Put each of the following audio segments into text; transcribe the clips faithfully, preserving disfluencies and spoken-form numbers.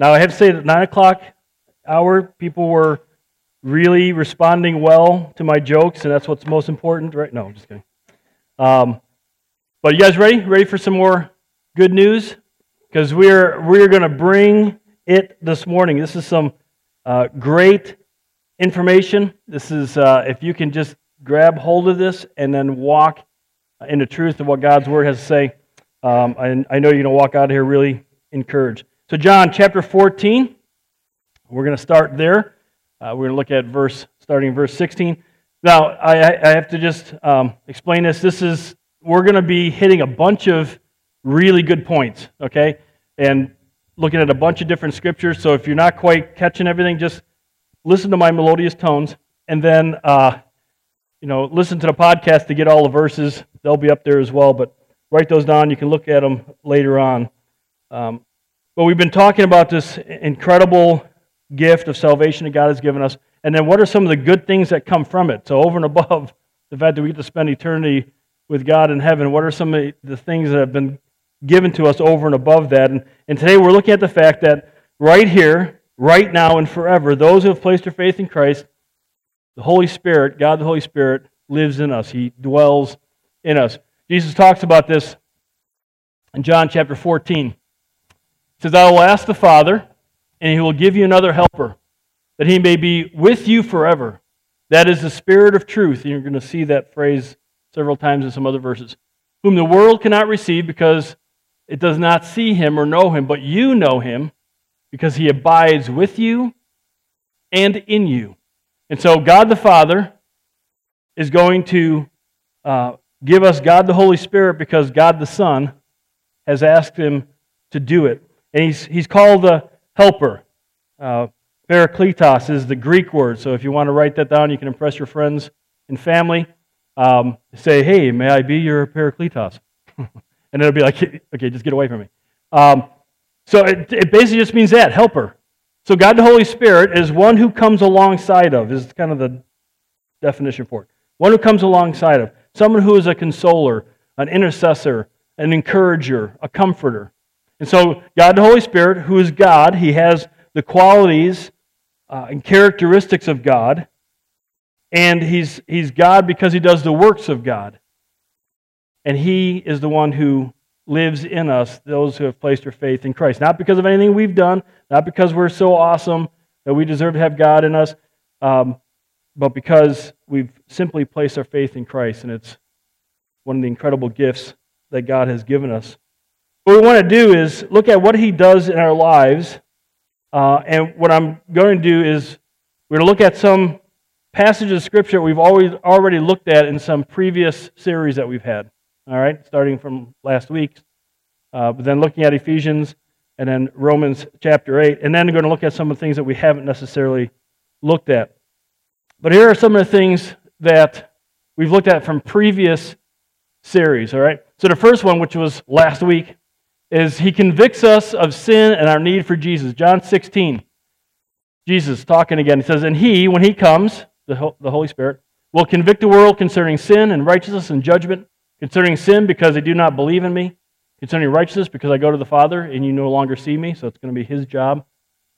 Now, I have to say that nine o'clock hour, people were really responding well to my jokes, and that's what's most important, right? No, I'm just kidding. Um, but you guys ready? Ready for some more good news? Because we're we're going to bring it this morning. This is some uh, great information. This is, uh, if you can just grab hold of this and then walk in the truth of what God's Word has to say, um, I, I know you're going to walk out of here really encouraged. So John chapter fourteen, we're going to start there. Uh, we're going to look at verse, starting verse sixteen. Now, I, I have to just um, explain this. This is, we're going to be hitting a bunch of really good points, okay? And looking at a bunch of different scriptures. So if you're not quite catching everything, just listen to my melodious tones. And then, uh, you know, listen to the podcast to get all the verses. They'll be up there as well. But write those down. You can look at them later on. Um, but we've been talking about this incredible gift of salvation that God has given us, and then what are some of the good things that come from it? So over and above the fact that we get to spend eternity with God in heaven, what are some of the things that have been given to us over and above that? And, and today we're looking at the fact that right here, right now, and forever, those who have placed their faith in Christ, the Holy Spirit, God the Holy Spirit, lives in us. He dwells in us. Jesus talks about this in John chapter fourteen. He says, I will ask the Father, and he will give you another helper, that he may be with you forever. That is the Spirit of truth. And you're going to see that phrase several times in some other verses. Whom the world cannot receive because it does not see him or know him, but you know him because he abides with you and in you. And so God the Father is going to uh, give us God the Holy Spirit because God the Son has asked him to do it. And he's, he's called the helper. Uh, parakletos is the Greek word, so if you want to write that down, you can impress your friends and family. Um, say, hey, may I be your parakletos? And it'll be like, okay, just get away from me. Um, so it, it basically just means that, helper. So God the Holy Spirit is one who comes alongside of, is kind of the definition for it. One who comes alongside of. Someone who is a consoler, an intercessor, an encourager, a comforter. And so God the Holy Spirit, who is God, he has the qualities uh, and characteristics of God, and he's, he's God because he does the works of God. And he is the one who lives in us, those who have placed their faith in Christ. Not because of anything we've done, not because we're so awesome that we deserve to have God in us, um, but because we've simply placed our faith in Christ, and it's one of the incredible gifts that God has given us. What we want to do is look at what he does in our lives, uh, and what I'm going to do is we're going to look at some passages of Scripture we've always already looked at in some previous series that we've had, all right, starting from last week, uh, but then looking at Ephesians and then Romans chapter eight, and then we're going to look at some of the things that we haven't necessarily looked at. But here are some of the things that we've looked at from previous series, all right? So the first one, which was last week, is he convicts us of sin and our need for Jesus. John sixteen, Jesus talking again. He says, and he, when he comes, the Holy Spirit, will convict the world concerning sin and righteousness and judgment, concerning sin because they do not believe in me, concerning righteousness because I go to the Father and you no longer see me, so it's going to be his job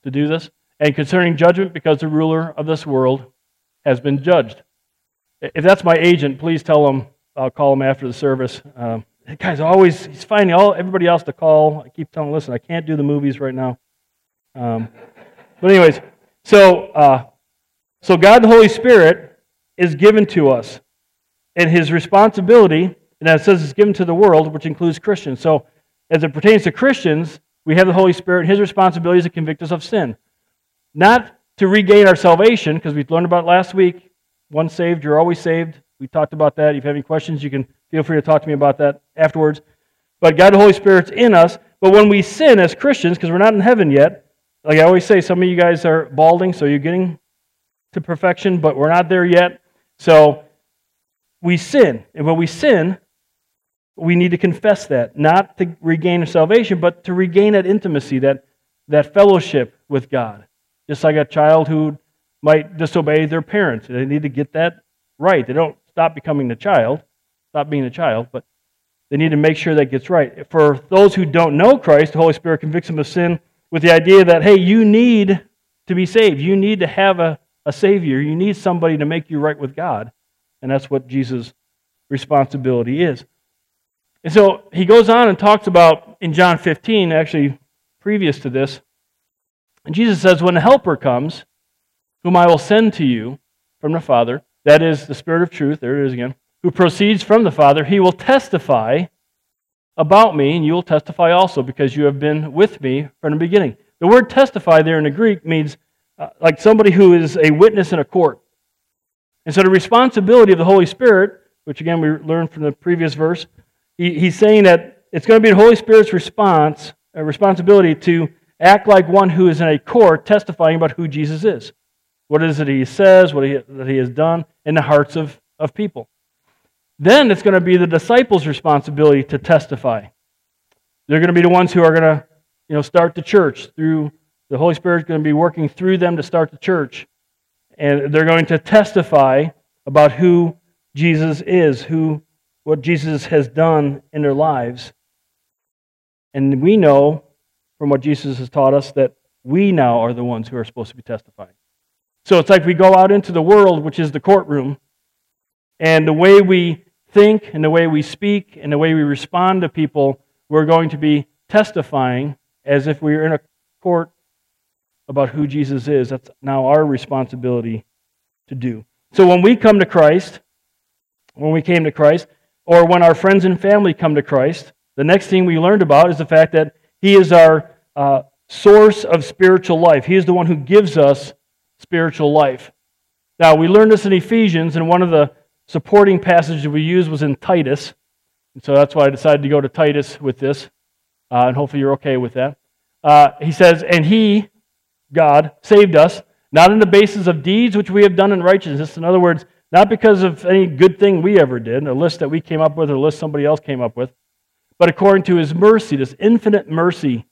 to do this, and concerning judgment because the ruler of this world has been judged. If that's my agent, please tell him, I'll call him after the service. Um, The guy's always, he's finding all everybody else to call. I keep telling, listen, I can't do the movies right now. Um, but anyways, so uh, so God the Holy Spirit is given to us. And his responsibility, and it says it's given to the world, which includes Christians. So as it pertains to Christians, we have the Holy Spirit, and his responsibility is to convict us of sin. Not to regain our salvation, because we learned about it last week. Once saved, you're always saved. We talked about that. If you have any questions, you can feel free to talk to me about that afterwards. But God the Holy Spirit's in us. But when we sin as Christians, because we're not in heaven yet, like I always say, some of you guys are balding, so you're getting to perfection, but we're not there yet. So we sin. And when we sin, we need to confess that, not to regain salvation, but to regain that intimacy, that, that fellowship with God. Just like a child who might disobey their parents. They need to get that right. They don't stop becoming the child. Stop being a child, but they need to make sure that gets right. For those who don't know Christ, the Holy Spirit convicts them of sin with the idea that, hey, you need to be saved. You need to have a, a Savior. You need somebody to make you right with God. And that's what Jesus' responsibility is. And so he goes on and talks about, in John fifteen, actually previous to this, and Jesus says, when the Helper comes, whom I will send to you from the Father, that is the Spirit of truth, there it is again, who proceeds from the Father, he will testify about me, and you will testify also, because you have been with me from the beginning. The word testify there in the Greek means uh, like somebody who is a witness in a court. And so the responsibility of the Holy Spirit, which again we learned from the previous verse, he, he's saying that it's going to be the Holy Spirit's response, uh, responsibility to act like one who is in a court testifying about who Jesus is. What is it he says, what he, that he has done in the hearts of, of people. Then it's going to be the disciples' responsibility to testify. They're going to be the ones who are going to, you know, start the church. Through the Holy Spirit is going to be working through them to start the church. And they're going to testify about who Jesus is, who what Jesus has done in their lives. And we know from what Jesus has taught us that we now are the ones who are supposed to be testifying. So it's like we go out into the world, which is the courtroom, and the way we think and the way we speak and the way we respond to people, we're going to be testifying as if we were in a court about who Jesus is. That's now our responsibility to do. So when we come to Christ, when we came to Christ, or when our friends and family come to Christ, the next thing we learned about is the fact that He is our uh, source of spiritual life. He is the one who gives us spiritual life. Now, we learned this in Ephesians, and one of the supporting passages we used was in Titus. And so that's why I decided to go to Titus with this, uh, and hopefully you're okay with that. Uh, he says, and He, God, saved us, not on the basis of deeds which we have done in righteousness. In other words, not because of any good thing we ever did, a list that we came up with or a list somebody else came up with, but according to His mercy, this infinite mercy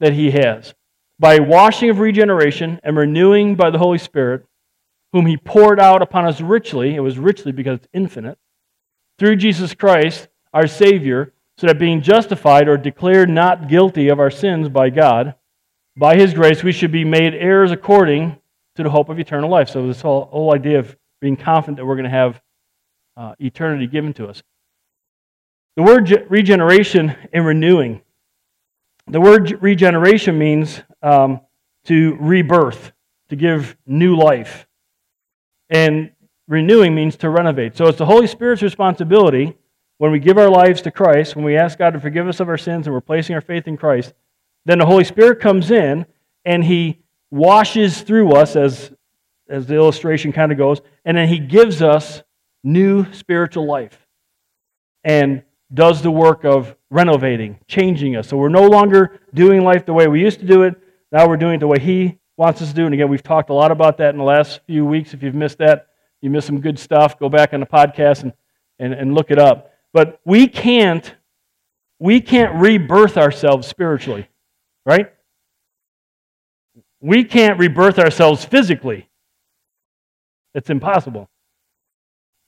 that He has, by washing of regeneration and renewing by the Holy Spirit, whom He poured out upon us richly, it was richly because it's infinite, through Jesus Christ, our Savior, so that being justified or declared not guilty of our sins by God, by His grace we should be made heirs according to the hope of eternal life. So this whole, whole idea of being confident that we're going to have uh, eternity given to us. The word regeneration and renewing. The word regeneration means um, to rebirth, to give new life. And renewing means to renovate. So it's the Holy Spirit's responsibility when we give our lives to Christ, when we ask God to forgive us of our sins and we're placing our faith in Christ, then the Holy Spirit comes in and He washes through us, as, as the illustration kind of goes, and then He gives us new spiritual life and does the work of renovating, changing us. So we're no longer doing life the way we used to do it. Now we're doing it the way He wants us to do it. And again, we've talked a lot about that in the last few weeks. If you've missed that, you missed some good stuff. Go back on the podcast and, and, and look it up. But we can't, we can't rebirth ourselves spiritually, right? We can't rebirth ourselves physically. It's impossible.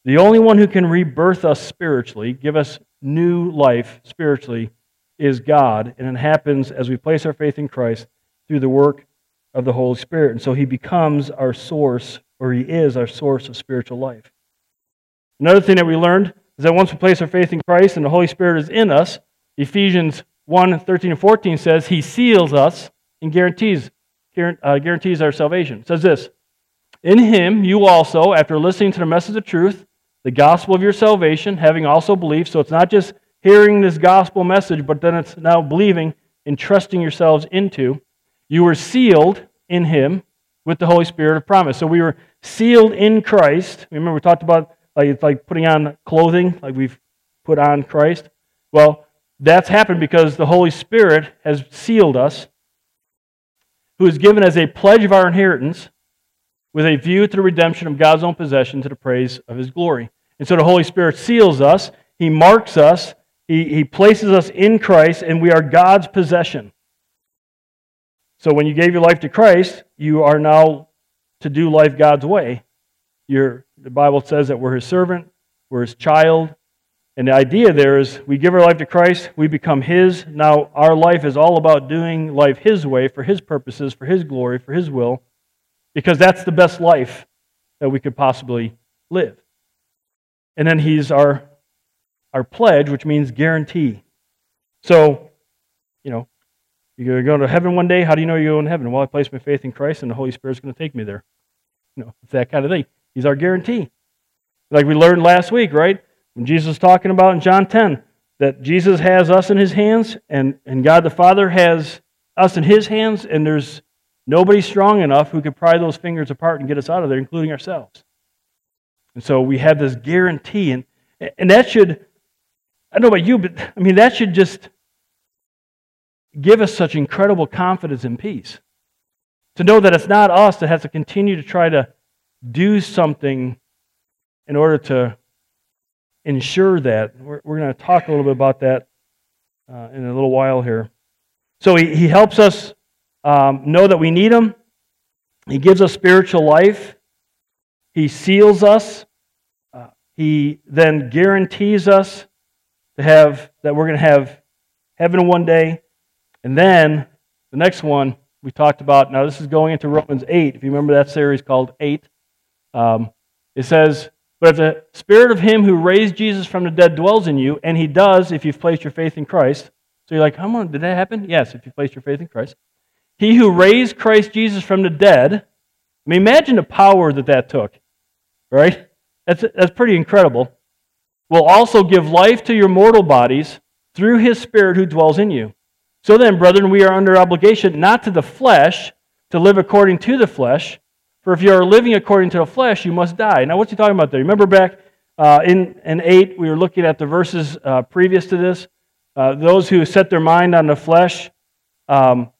The only one who can rebirth us spiritually, give us new life spiritually, is God, and it happens as we place our faith in Christ through the work of the Holy Spirit. And so He becomes our source, or He is our source of spiritual life. Another thing that we learned is that once we place our faith in Christ and the Holy Spirit is in us, Ephesians one, thirteen and fourteen says He seals us and guarantees, uh, guarantees our salvation. It says this, in Him you also, after listening to the message of truth, the gospel of your salvation, having also believed. So it's not just hearing this gospel message, but then it's now believing and trusting yourselves into. You were sealed in Him with the Holy Spirit of promise. So we were sealed in Christ. Remember we talked about like it's like putting on clothing, like we've put on Christ. Well, that's happened because the Holy Spirit has sealed us, who is given as a pledge of our inheritance, with a view to the redemption of God's own possession to the praise of His glory. And so the Holy Spirit seals us, He marks us, He, he places us in Christ, and we are God's possession. So when you gave your life to Christ, you are now to do life God's way. You're, the Bible says that we're His servant, we're His child, And the idea there is we give our life to Christ, we become His. Now our life is all about doing life His way, for His purposes, for His glory, for His will, because that's the best life that we could possibly live. And then He's our, our pledge, which means guarantee. So, you know, you're going to heaven one day. How do you know you're going to heaven? Well, I place my faith in Christ and the Holy Spirit's going to take me there. You know, it's that kind of thing. He's our guarantee. Like we learned last week, right? When Jesus was talking about in John ten, that Jesus has us in His hands, and, and God the Father has us in His hands, and there's nobody strong enough who could pry those fingers apart and get us out of there, including ourselves. And so we have this guarantee, and, and that should, I don't know about you, but I mean, that should just give us such incredible confidence and peace. To know that it's not us that has to continue to try to do something in order to ensure that. We're, we're going to talk a little bit about that uh, in a little while here. So he, he helps us um, know that we need Him. He gives us spiritual life. He seals us. Uh, he then guarantees us to have that we're going to have heaven one day. And then the next one we talked about, now this is going into Romans eight. If you remember that series called eight, um, it says, "But if the Spirit of Him who raised Jesus from the dead dwells in you," and He does if you've placed your faith in Christ. So you're like, "Come on, did that happen?" Yes, if you placed your faith in Christ. "He who raised Christ Jesus from the dead," I mean, imagine the power that that took, right? That's, that's pretty incredible. "Will also give life to your mortal bodies through His Spirit who dwells in you. So then, brethren, we are under obligation not to the flesh to live according to the flesh, for if you are living according to the flesh, you must die." Now, what's he talking about there? Remember back uh, in, in eight, we were looking at the verses uh, previous to this. Uh, those who set their mind on the flesh um,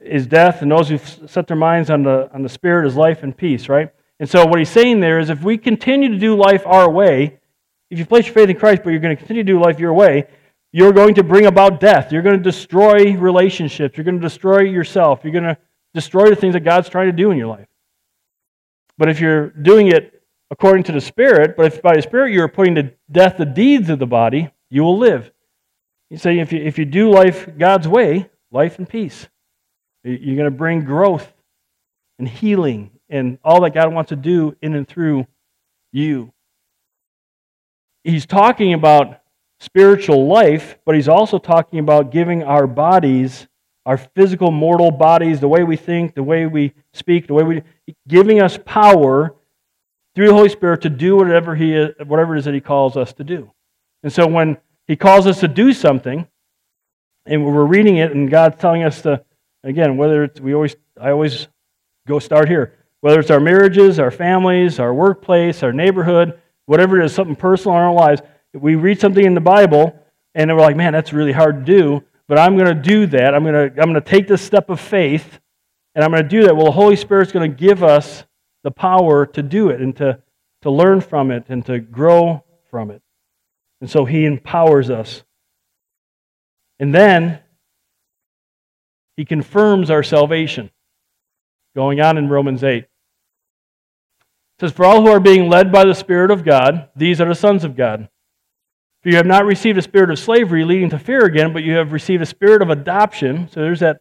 is death, and those who set their minds on the on the Spirit is life and peace, right? And so what he's saying there is if we continue to do life our way, if you place your faith in Christ, but you're going to continue to do life your way, you're going to bring about death. You're going to destroy relationships. You're going to destroy yourself. You're going to destroy the things that God's trying to do in your life. But if you're doing it according to the Spirit, but if by the Spirit you're putting to death the deeds of the body, you will live. You say if you, if you do life God's way, life and peace. You're going to bring growth and healing and all that God wants to do in and through you. He's talking about spiritual life, but he's also talking about giving our bodies, our physical mortal bodies, the way we think, the way we speak, the way we, giving us power through the Holy Spirit to do whatever he is, whatever it is that He calls us to do. And so when He calls us to do something, and we're reading it, and God's telling us to, again, whether it's, we always, I always go start here, whether it's our marriages, our families, our workplace, our neighborhood, whatever it is, something personal in our lives, we read something in the Bible, and we're like, "Man, that's really hard to do. But I'm going to do that. I'm going to I'm going to take this step of faith, and I'm going to do that." Well, the Holy Spirit's going to give us the power to do it and to, to learn from it and to grow from it. And so He empowers us. And then He confirms our salvation. Going on in Romans eight. It says, "For all who are being led by the Spirit of God, these are the sons of God. For you have not received a spirit of slavery leading to fear again, but you have received a spirit of adoption." So there's that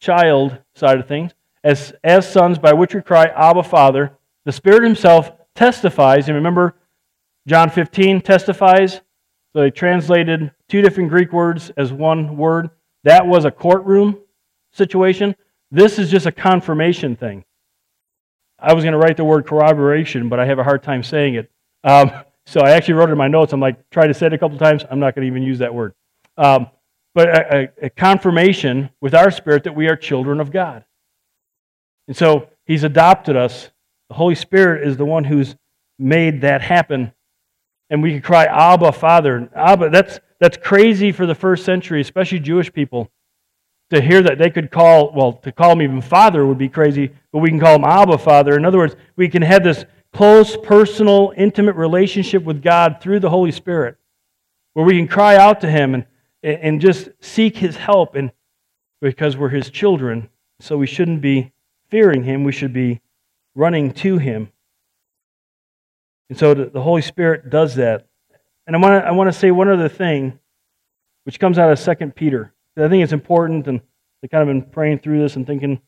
child side of things. As, as sons, by which we cry, "Abba, Father." The Spirit Himself testifies. And remember, John fifteen testifies. So they translated two different Greek words as one word. That was a courtroom situation. This is just a confirmation thing. I was going to write the word corroboration, but I have a hard time saying it. Um, So I actually wrote it in my notes. I'm like, try to say it a couple times. I'm not going to even use that word. Um, but a, a confirmation with our spirit that we are children of God. And so He's adopted us. The Holy Spirit is the one who's made that happen. And we can cry, "Abba, Father." Abba, that's, that's crazy for the first century, especially Jewish people, to hear that they could call, well, to call Him even Father would be crazy, but we can call Him Abba, Father. In other words, we can have this close, personal, intimate relationship with God through the Holy Spirit, where we can cry out to Him and, and just seek His help, and because we're His children. So we shouldn't be fearing Him. We should be running to Him. And so the Holy Spirit does that. And I want to I want to say one other thing, which comes out of Second Peter. I think it's important, and I've kind of been praying through this and thinking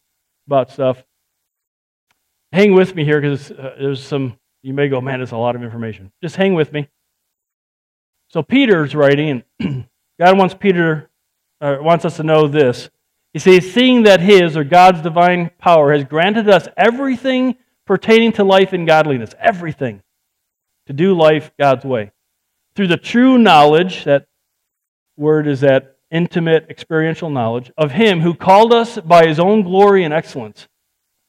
about stuff. Hang with me here, because uh, there's some, you may go, man, there's a lot of information. Just hang with me. So Peter's writing, and God wants Peter, uh, wants us to know this. He says, seeing that His, or God's divine power, has granted us everything pertaining to life and godliness, everything, to do life God's way. Through the true knowledge, that word is that intimate experiential knowledge, of Him who called us by His own glory and excellence.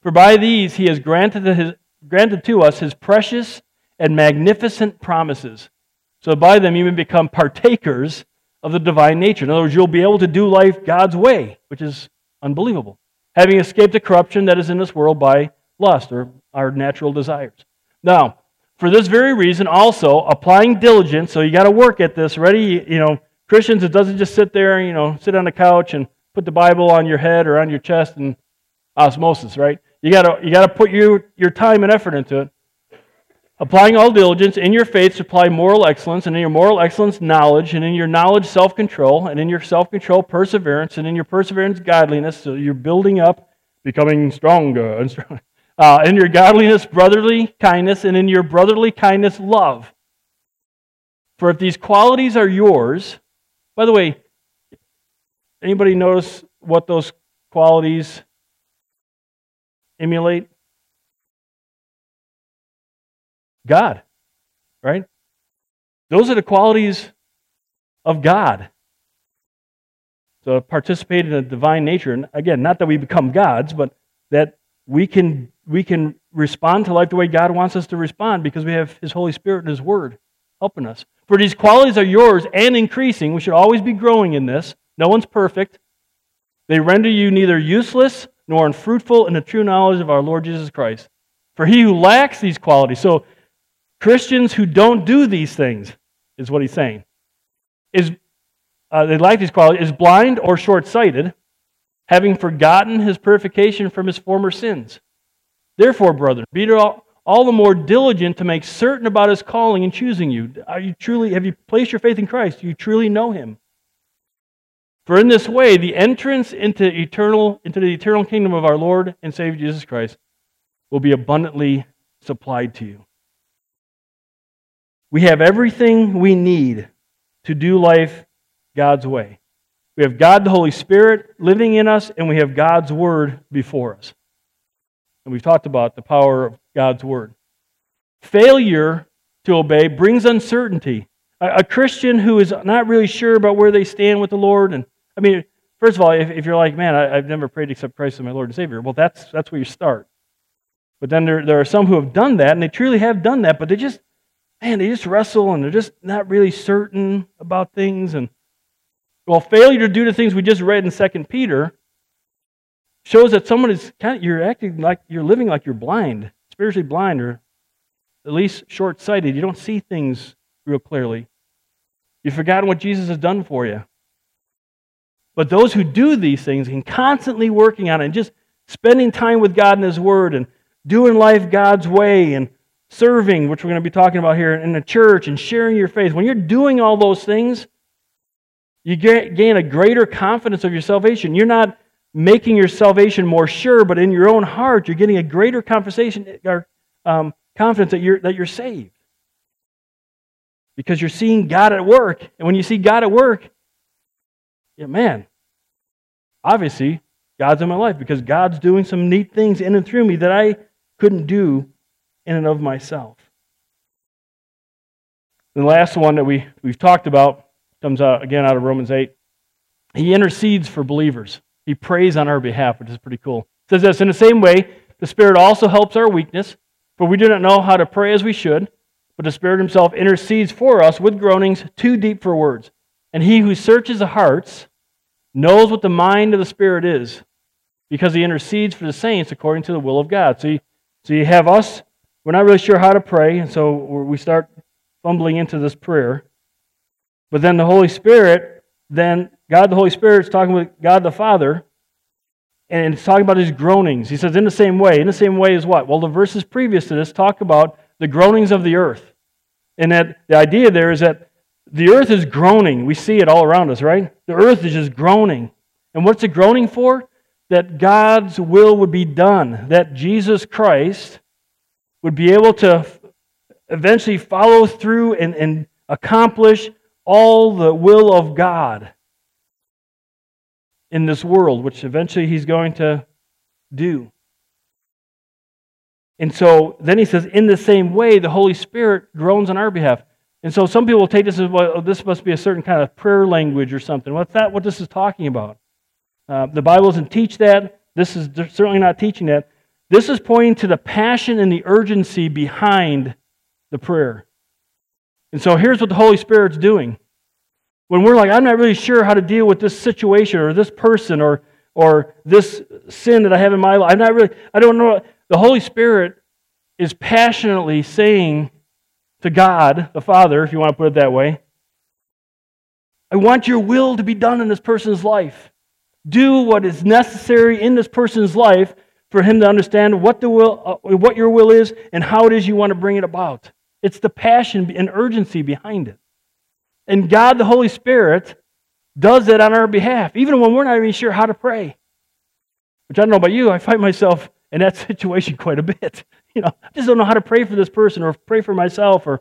For by these He has granted to, his, granted to us His precious and magnificent promises. So by them you may become partakers of the divine nature. In other words, you'll be able to do life God's way, which is unbelievable. Having escaped the corruption that is in this world by lust, or our natural desires. Now, for this very reason also, applying diligence, so you got to work at this, ready, you know, Christians, it doesn't just sit there, you know, sit on the couch and put the Bible on your head or on your chest and osmosis, right? You gotta you gotta put your, your time and effort into it. Applying all diligence, in your faith supply moral excellence, and in your moral excellence knowledge, and in your knowledge self-control, and in your self-control perseverance, and in your perseverance godliness, so you're building up, becoming stronger and stronger. Uh, in your godliness brotherly kindness, and in your brotherly kindness love. For if these qualities are yours, by the way, anybody notice what those qualities emulate? God, right? Those are the qualities of God. So participate in the divine nature. And again, not that we become gods, but that we can we can respond to life the way God wants us to respond, because we have His Holy Spirit and His Word helping us. For these qualities are yours and increasing. We should always be growing in this. No one's perfect. They render you neither useless nor unfruitful in the true knowledge of our Lord Jesus Christ. For he who lacks these qualities, so Christians who don't do these things, is what he's saying, is uh, they lack these qualities, is blind or short-sighted, having forgotten his purification from his former sins. Therefore, brethren, be all, all the more diligent to make certain about his calling and choosing you. Are you truly? Have you placed your faith in Christ? Do you truly know him? For in this way, the entrance into eternal into the eternal kingdom of our Lord and Savior Jesus Christ will be abundantly supplied to you. We have everything we need to do life God's way. We have God the Holy Spirit living in us, and we have God's Word before us. And we've talked about the power of God's Word. Failure to obey brings uncertainty. A, a Christian who is not really sure about where they stand with the Lord, and I mean, first of all, if, if you're like, man, I, I've never prayed except Christ as my Lord and Savior, well, that's that's where you start. But then there, there are some who have done that, and they truly have done that, but they just, man, they just wrestle, and they're just not really certain about things. And well, failure to do the things we just read in Second Peter shows that someone is kind of, you're acting like, you're living like you're blind, spiritually blind, or at least short-sighted. You don't see things real clearly. You've forgotten what Jesus has done for you. But those who do these things and constantly working on it, and just spending time with God and His Word, and doing life God's way, and serving, which we're going to be talking about here, in the church, and sharing your faith. When you're doing all those things, you gain a greater confidence of your salvation. You're not making your salvation more sure, but in your own heart, you're getting a greater conversation, or, um, confidence that you're that you're saved. Because you're seeing God at work. And when you see God at work, yeah, man, obviously, God's in my life, because God's doing some neat things in and through me that I couldn't do in and of myself. The last one that we, we've talked about comes out again out of Romans eight. He intercedes for believers. He prays on our behalf, which is pretty cool. It says this, in the same way, the Spirit also helps our weakness, for we do not know how to pray as we should, but the Spirit Himself intercedes for us with groanings too deep for words. And He who searches the hearts knows what the mind of the Spirit is, because He intercedes for the saints according to the will of God. So you, so you have us, we're not really sure how to pray, and so we start fumbling into this prayer. But then the Holy Spirit, then God the Holy Spirit is talking with God the Father, and it's talking about His groanings. He says, in the same way. In the same way as what? Well, the verses previous to this talk about the groanings of the earth. And that the idea there is that The earth is groaning. We see it all around us, right? The earth is just groaning. And what's it groaning for? That God's will would be done, that Jesus Christ would be able to eventually follow through and, and accomplish all the will of God in this world, which eventually He's going to do. And so then he says, in the same way, the Holy Spirit groans on our behalf. And so some people take this as, well, this must be a certain kind of prayer language or something. Well, that's not what this is talking about. Uh, the Bible doesn't teach that. This is certainly not teaching that. This is pointing to the passion and the urgency behind the prayer. And so here's what the Holy Spirit's doing. When we're like, I'm not really sure how to deal with this situation or this person or or this sin that I have in my life. I'm not really, I don't know. The Holy Spirit is passionately saying to God, the Father, if you want to put it that way, I want your will to be done in this person's life. Do what is necessary in this person's life for him to understand what the will, uh, what your will is and how it is you want to bring it about. It's the passion and urgency behind it. And God, the Holy Spirit, does that on our behalf, even when we're not even sure how to pray. Which I don't know about you, I find myself in that situation quite a bit. You know, I just don't know how to pray for this person or pray for myself. Or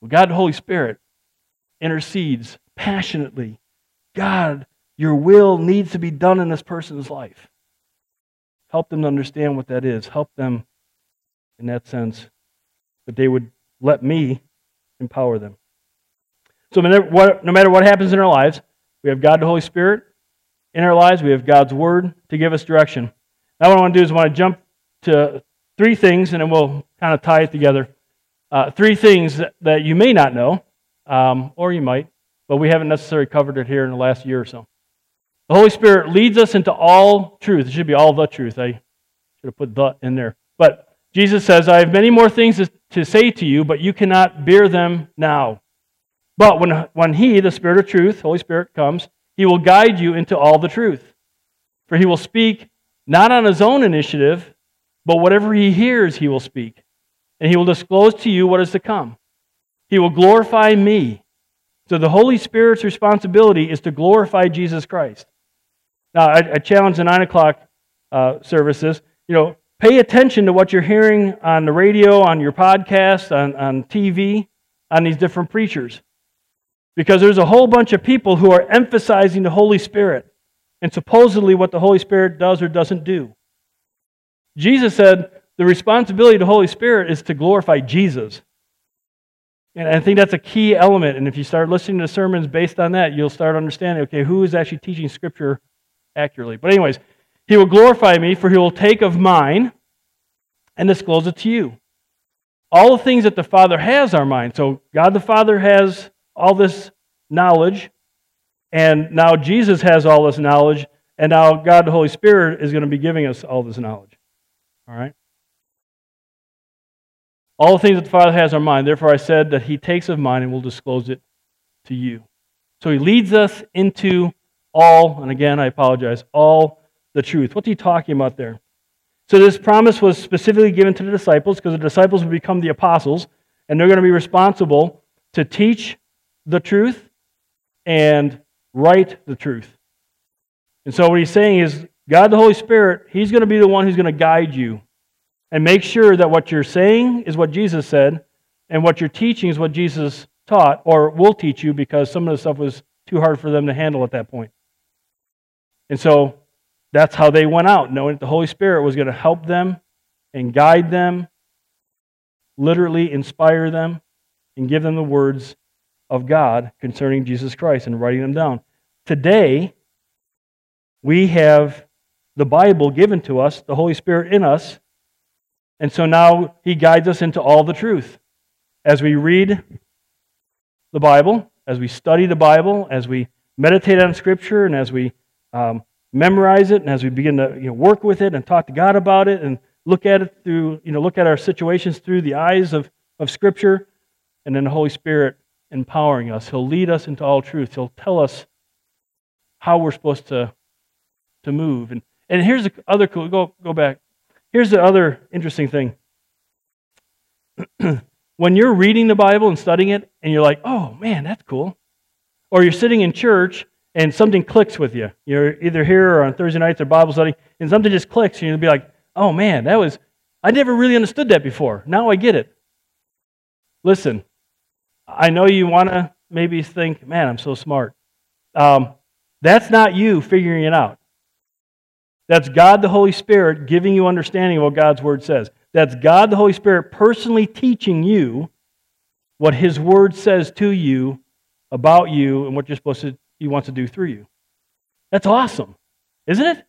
well, God, the Holy Spirit, intercedes passionately. God, your will needs to be done in this person's life. Help them to understand what that is. Help them, in that sense, that they would let me empower them. So no matter what happens in our lives, we have God the Holy Spirit. In our lives, we have God's Word to give us direction. Now what I want to do is I want to jump to three things, and then we'll kind of tie it together. Uh, three things that, that you may not know, um, or you might, but we haven't necessarily covered it here in the last year or so. The Holy Spirit leads us into all truth. It should be all the truth. I should have put the in there. But Jesus says, I have many more things to, to say to you, but you cannot bear them now. But when, when He, the Spirit of truth, Holy Spirit, comes, He will guide you into all the truth. For He will speak not on His own initiative, but whatever He hears, He will speak. And He will disclose to you what is to come. He will glorify me. So the Holy Spirit's responsibility is to glorify Jesus Christ. Now, I, I challenge the nine o'clock uh, services, you know, pay attention to what you're hearing on the radio, on your podcast, on, on T V, on these different preachers. Because there's a whole bunch of people who are emphasizing the Holy Spirit and supposedly what the Holy Spirit does or doesn't do. Jesus said the responsibility of the Holy Spirit is to glorify Jesus. And I think that's a key element. And if you start listening to sermons based on that, you'll start understanding, okay, who is actually teaching Scripture accurately. But anyways, He will glorify me, for He will take of mine and disclose it to you. All the things that the Father has are mine. So God the Father has all this knowledge, and now Jesus has all this knowledge, and now God the Holy Spirit is going to be giving us all this knowledge. All right? All the things that the Father has are mine. Therefore, I said that He takes of mine and will disclose it to you. So He leads us into all, and again, I apologize, all the truth. What's He talking about there? So this promise was specifically given to the disciples because the disciples would become the apostles, and they're going to be responsible to teach the truth and write the truth. And so what He's saying is, God the Holy Spirit, He's going to be the one who's going to guide you and make sure that what you're saying is what Jesus said and what you're teaching is what Jesus taught or will teach you, because some of the stuff was too hard for them to handle at that point. And so that's how they went out, knowing that the Holy Spirit was going to help them and guide them, literally inspire them, and give them the words of God concerning Jesus Christ and writing them down. Today, we have the Bible given to us, the Holy Spirit in us, and so now He guides us into all the truth. As we read the Bible, as we study the Bible, as we meditate on Scripture, and as we um, memorize it, and as we begin to you know, work with it and talk to God about it, and look at it through, you know, look at our situations through the eyes of, of Scripture, and then the Holy Spirit empowering us. He'll lead us into all truth. He'll tell us how we're supposed to, to move. And and here's the other cool. Go go back. Here's the other interesting thing. When you're reading the Bible and studying it, and you're like, oh, man, that's cool. Or you're sitting in church, and something clicks with you. You're either here or on Thursday nights or Bible study, and something just clicks, and you'll be like, oh, man, that was, I never really understood that before. Now I get it. Listen, I know you want to maybe think, man, I'm so smart. Um, that's not you figuring it out. That's God the Holy Spirit giving you understanding of what God's Word says. That's God the Holy Spirit personally teaching you what His Word says to you, about you, and what you're supposed to, He wants to do through you. That's awesome, isn't it?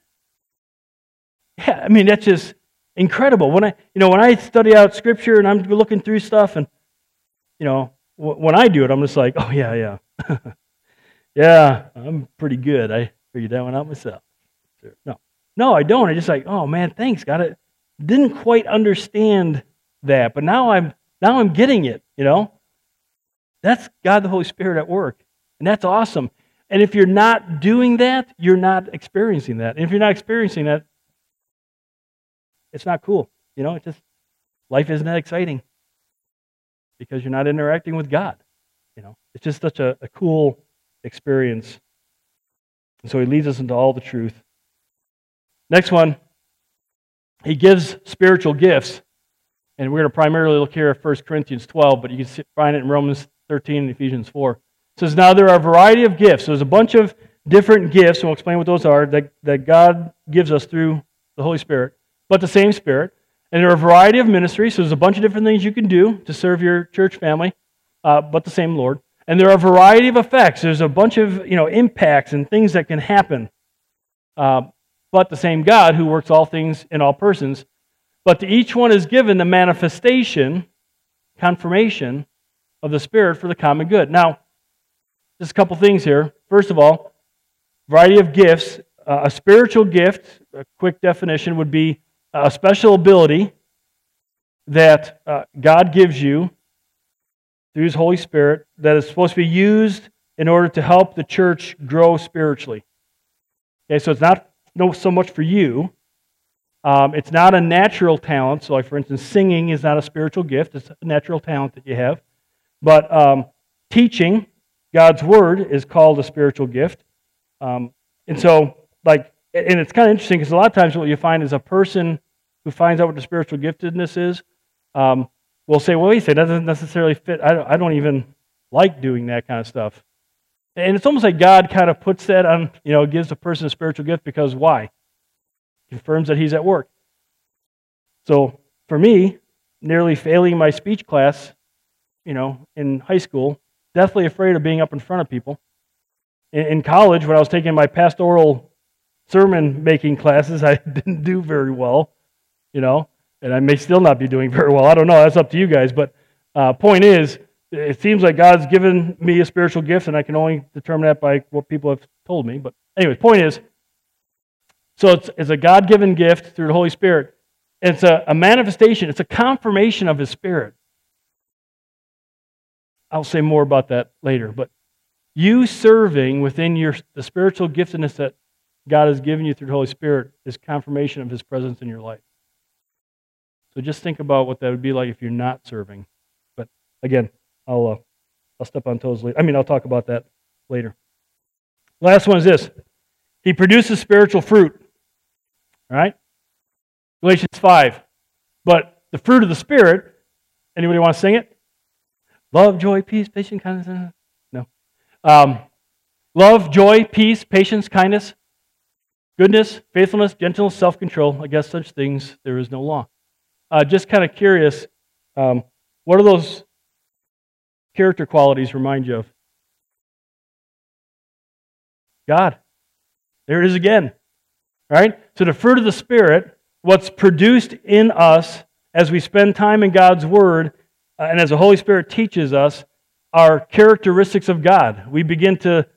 Yeah, I mean, that's just incredible. When I, you know, when I study out Scripture and I'm looking through stuff, and you know, w- when I do it, I'm just like, oh yeah, yeah, yeah, I'm pretty good. I figured that one out myself. No. No, I don't. I just like, oh man, thanks, God. I didn't quite understand that, but now I'm now I'm getting it, you know? That's God the Holy Spirit at work, and that's awesome. And if you're not doing that, you're not experiencing that. And if you're not experiencing that, it's not cool. You know, it's just, life isn't that exciting because you're not interacting with God. You know, it's just such a, a cool experience. And so He leads us into all the truth. Next one, He gives spiritual gifts. And we're going to primarily look here at First Corinthians twelve, but you can find it in Romans thirteen and Ephesians four. It says, now there are a variety of gifts. So there's a bunch of different gifts, and we'll explain what those are, that, that God gives us through the Holy Spirit, but the same Spirit. And there are a variety of ministries, so there's a bunch of different things you can do to serve your church family, uh, but the same Lord. And there are a variety of effects. There's a bunch of, you know, impacts and things that can happen. Uh, but the same God who works all things in all persons. But to each one is given the manifestation, confirmation of the Spirit for the common good. Now, just a couple things here. First of all, variety of gifts. Uh, a spiritual gift, a quick definition, would be a special ability that uh, God gives you through His Holy Spirit that is supposed to be used in order to help the church grow spiritually. Okay, so it's not... No, so much for you. Um, it's not a natural talent. So, like for instance, singing is not a spiritual gift. It's a natural talent that you have. But um, teaching God's Word is called a spiritual gift. Um, and so, like, and it's kind of interesting because a lot of times what you find is a person who finds out what the spiritual giftedness is um, will say, well, wait a second, that doesn't necessarily fit. I don't, I don't even like doing that kind of stuff. And it's almost like God kind of puts that on, you know, gives a person a spiritual gift because why? Confirms that He's at work. So for me, nearly failing my speech class, you know, in high school, deathly afraid of being up in front of people. In college, when I was taking my pastoral sermon-making classes, I didn't do very well, you know, and I may still not be doing very well. I don't know. That's up to you guys. But uh, point is, it seems like God's given me a spiritual gift, and I can only determine that by what people have told me. But anyway, the point is, so it's, it's a God-given gift through the Holy Spirit. It's a, a manifestation. It's a confirmation of His Spirit. I'll say more about that later. But you serving within your the spiritual giftedness that God has given you through the Holy Spirit is confirmation of His presence in your life. So just think about what that would be like if you're not serving. But again, I'll uh, I'll step on toes later. I mean, I'll talk about that later. Last one is this. He produces spiritual fruit. All right? Galatians five. But the fruit of the Spirit, anybody want to sing it? Love, joy, peace, patience, kindness. No. Um, love, joy, peace, patience, kindness, goodness, faithfulness, gentleness, self-control. Against such things there is no law. Uh, just kind of curious, um, what are those character qualities remind you of? God. There it is again. Right? So the fruit of the Spirit, what's produced in us as we spend time in God's Word uh, and as the Holy Spirit teaches us, are characteristics of God. We begin to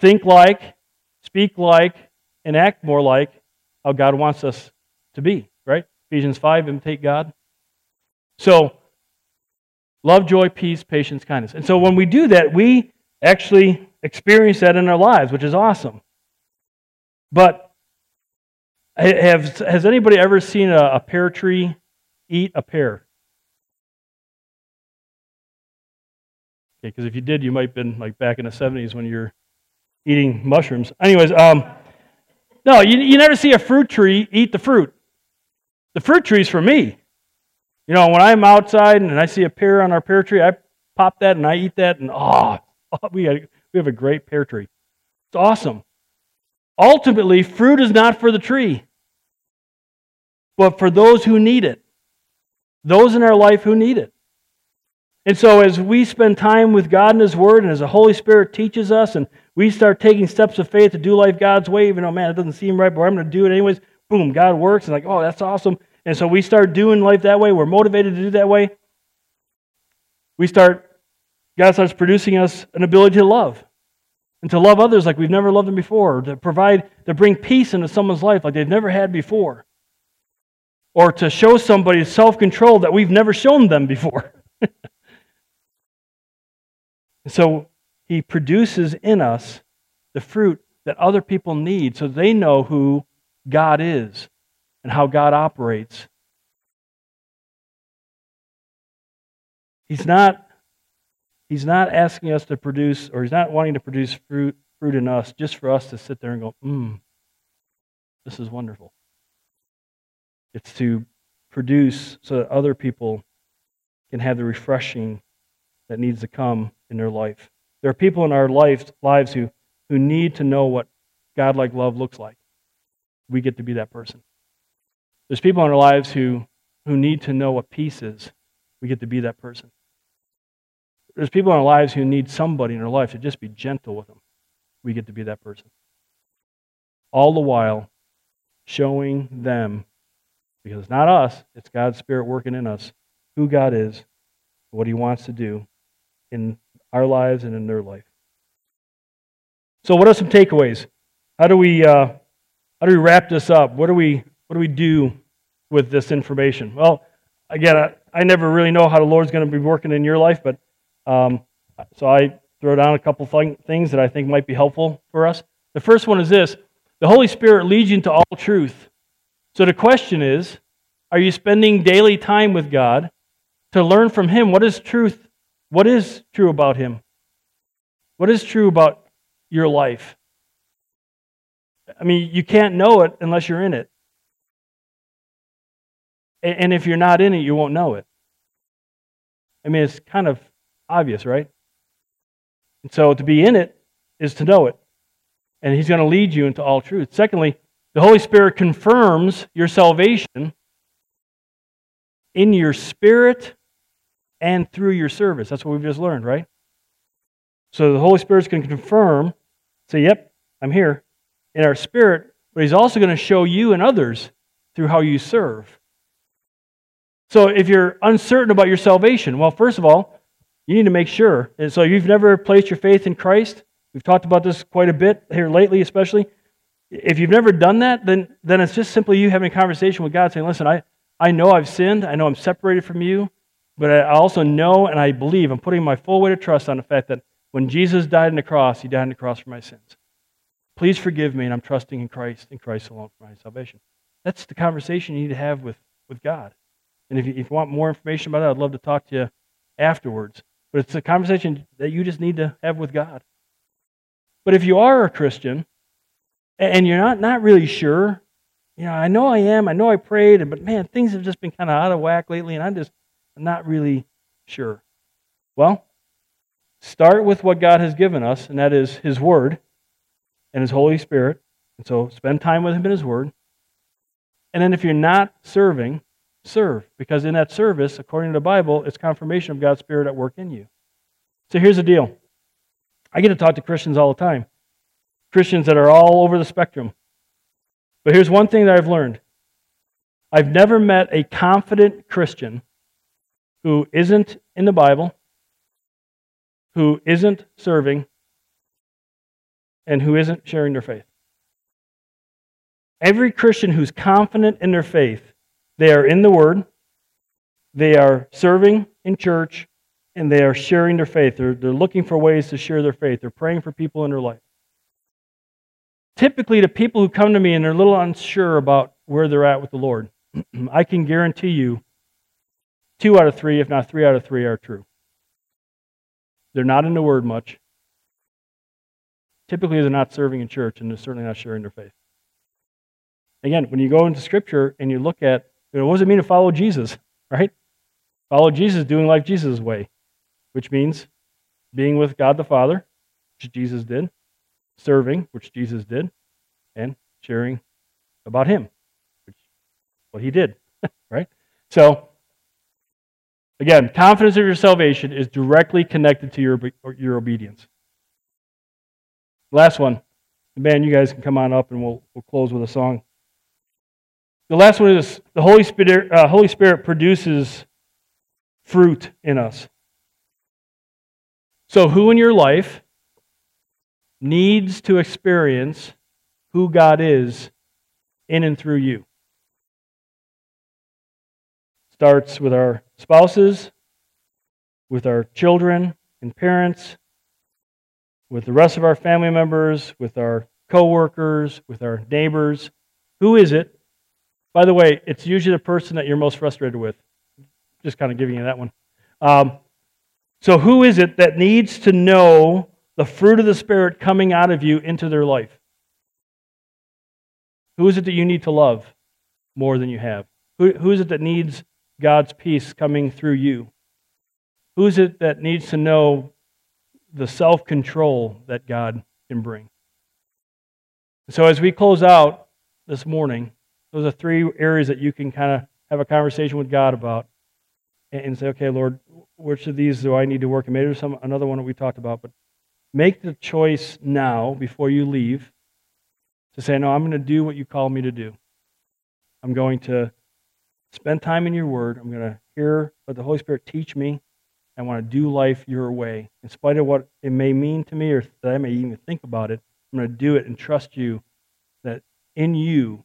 think like, speak like, and act more like how God wants us to be. Right? Ephesians five, imitate God. So, love, joy, peace, patience, kindness. And so when we do that, we actually experience that in our lives, which is awesome. But have, has anybody ever seen a, a pear tree eat a pear? because if you did, you might have been like back in the seventies when you're eating mushrooms. Anyways, um, no, you, you never see a fruit tree eat the fruit. The fruit tree's for me. You know, when I'm outside and I see a pear on our pear tree, I pop that and I eat that, and oh, oh we had, we have a great pear tree. It's awesome. Ultimately, fruit is not for the tree, but for those who need it. Those in our life who need it. And so as we spend time with God and His Word, and as the Holy Spirit teaches us, and we start taking steps of faith to do life God's way, even though, man, it doesn't seem right, but I'm going to do it anyways, boom, God works, and like, oh, that's awesome. And so we start doing life that way. We're motivated to do that way. We start, God starts producing us an ability to love, and to love others like we've never loved them before, to provide, to bring peace into someone's life like they've never had before, or to show somebody self-control that we've never shown them before. So He produces in us the fruit that other people need so they know who God is and how God operates. He's not, he's not asking us to produce, or He's not wanting to produce fruit, fruit in us just for us to sit there and go, mmm, this is wonderful. It's to produce so that other people can have the refreshing that needs to come in their life. There are people in our lives, lives who, who need to know what God-like love looks like. We get to be that person. There's people in our lives who, who need to know what peace is. We get to be that person. There's people in our lives who need somebody in their life to just be gentle with them. We get to be that person. All the while, showing them, because it's not us, it's God's Spirit working in us, who God is, what He wants to do in our lives and in their life. So what are some takeaways? How do we uh, how do we wrap this up? What do we what do we do with this information? Well, again, I, I never really know how the Lord's going to be working in your life, but um, so I throw down a couple th- things that I think might be helpful for us. The first one is this: the Holy Spirit leads you into all truth. So the question is, are you spending daily time with God to learn from Him what is truth? What is true about Him? What is true about your life? I mean, you can't know it unless you're in it. And if you're not in it, you won't know it. I mean, it's kind of obvious, right? And so to be in it is to know it. And He's going to lead you into all truth. Secondly, the Holy Spirit confirms your salvation in your spirit and through your service. That's what we've just learned, right? So the Holy Spirit's going to confirm, say, yep, I'm here, in our spirit, but He's also going to show you and others through how you serve. So if you're uncertain about your salvation, well, first of all, you need to make sure. And so if you've never placed your faith in Christ, we've talked about this quite a bit here lately especially. If you've never done that, then, then it's just simply you having a conversation with God saying, listen, I I know I've sinned. I know I'm separated from you. But I also know and I believe, I'm putting my full weight of trust on the fact that when Jesus died on the cross, He died on the cross for my sins. Please forgive me, and I'm trusting in Christ and Christ alone for my salvation. That's the conversation you need to have with, with God. And if you, if you want more information about that, I'd love to talk to you afterwards. But it's a conversation that you just need to have with God. But if you are a Christian and you're not, not really sure, you know, I know I am, I know I prayed, but man, things have just been kind of out of whack lately, and I'm just not really sure. Well, start with what God has given us, and that is His Word and His Holy Spirit. And so spend time with Him in His Word. And then if you're not serving, serve. Because in that service, according to the Bible, it's confirmation of God's Spirit at work in you. So here's the deal. I get to talk to Christians all the time. Christians that are all over the spectrum. But here's one thing that I've learned. I've never met a confident Christian who isn't in the Bible, who isn't serving, and who isn't sharing their faith. Every Christian who's confident in their faith, they are in the Word, they are serving in church, and they are sharing their faith. They're, they're looking for ways to share their faith. They're praying for people in their life. Typically, the people who come to me and they're a little unsure about where they're at with the Lord, I can guarantee you two out of three, if not three out of three, are true. They're not in the Word much. Typically, they're not serving in church, and they're certainly not sharing their faith. Again, when you go into Scripture and you look at, you know, what does it mean to follow Jesus, right? Follow Jesus doing life Jesus' way, which means being with God the Father, which Jesus did, serving, which Jesus did, and sharing about Him, which is what He did, right? So, again, confidence of your salvation is directly connected to your, your obedience. Last one. Man, you guys can come on up and we'll, we'll close with a song. The last one is the Holy Spirit, uh, Holy Spirit produces fruit in us. So who in your life needs to experience who God is in and through you? Starts with our spouses, with our children and parents, with the rest of our family members, with our coworkers, with our neighbors. Who is it? By the way, it's usually the person that you're most frustrated with. Just kind of giving you that one. Um, so who is it that needs to know the fruit of the Spirit coming out of you into their life? Who is it that you need to love more than you have? Who, who is it that needs God's peace coming through you? Who is it that needs to know the self-control that God can bring? So as we close out this morning, those are three areas that you can kind of have a conversation with God about and say, okay, Lord, which of these do I need to work on? Maybe there's some, another one that we talked about, but make the choice now before you leave to say, no, I'm going to do what you call me to do. I'm going to spend time in your word. I'm going to hear, let the Holy Spirit teach me. I want to do life your way. In spite of what it may mean to me or that I may even think about it, I'm going to do it and trust you that in you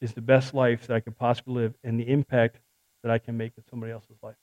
is the best life that I could possibly live and the impact that I can make in somebody else's life.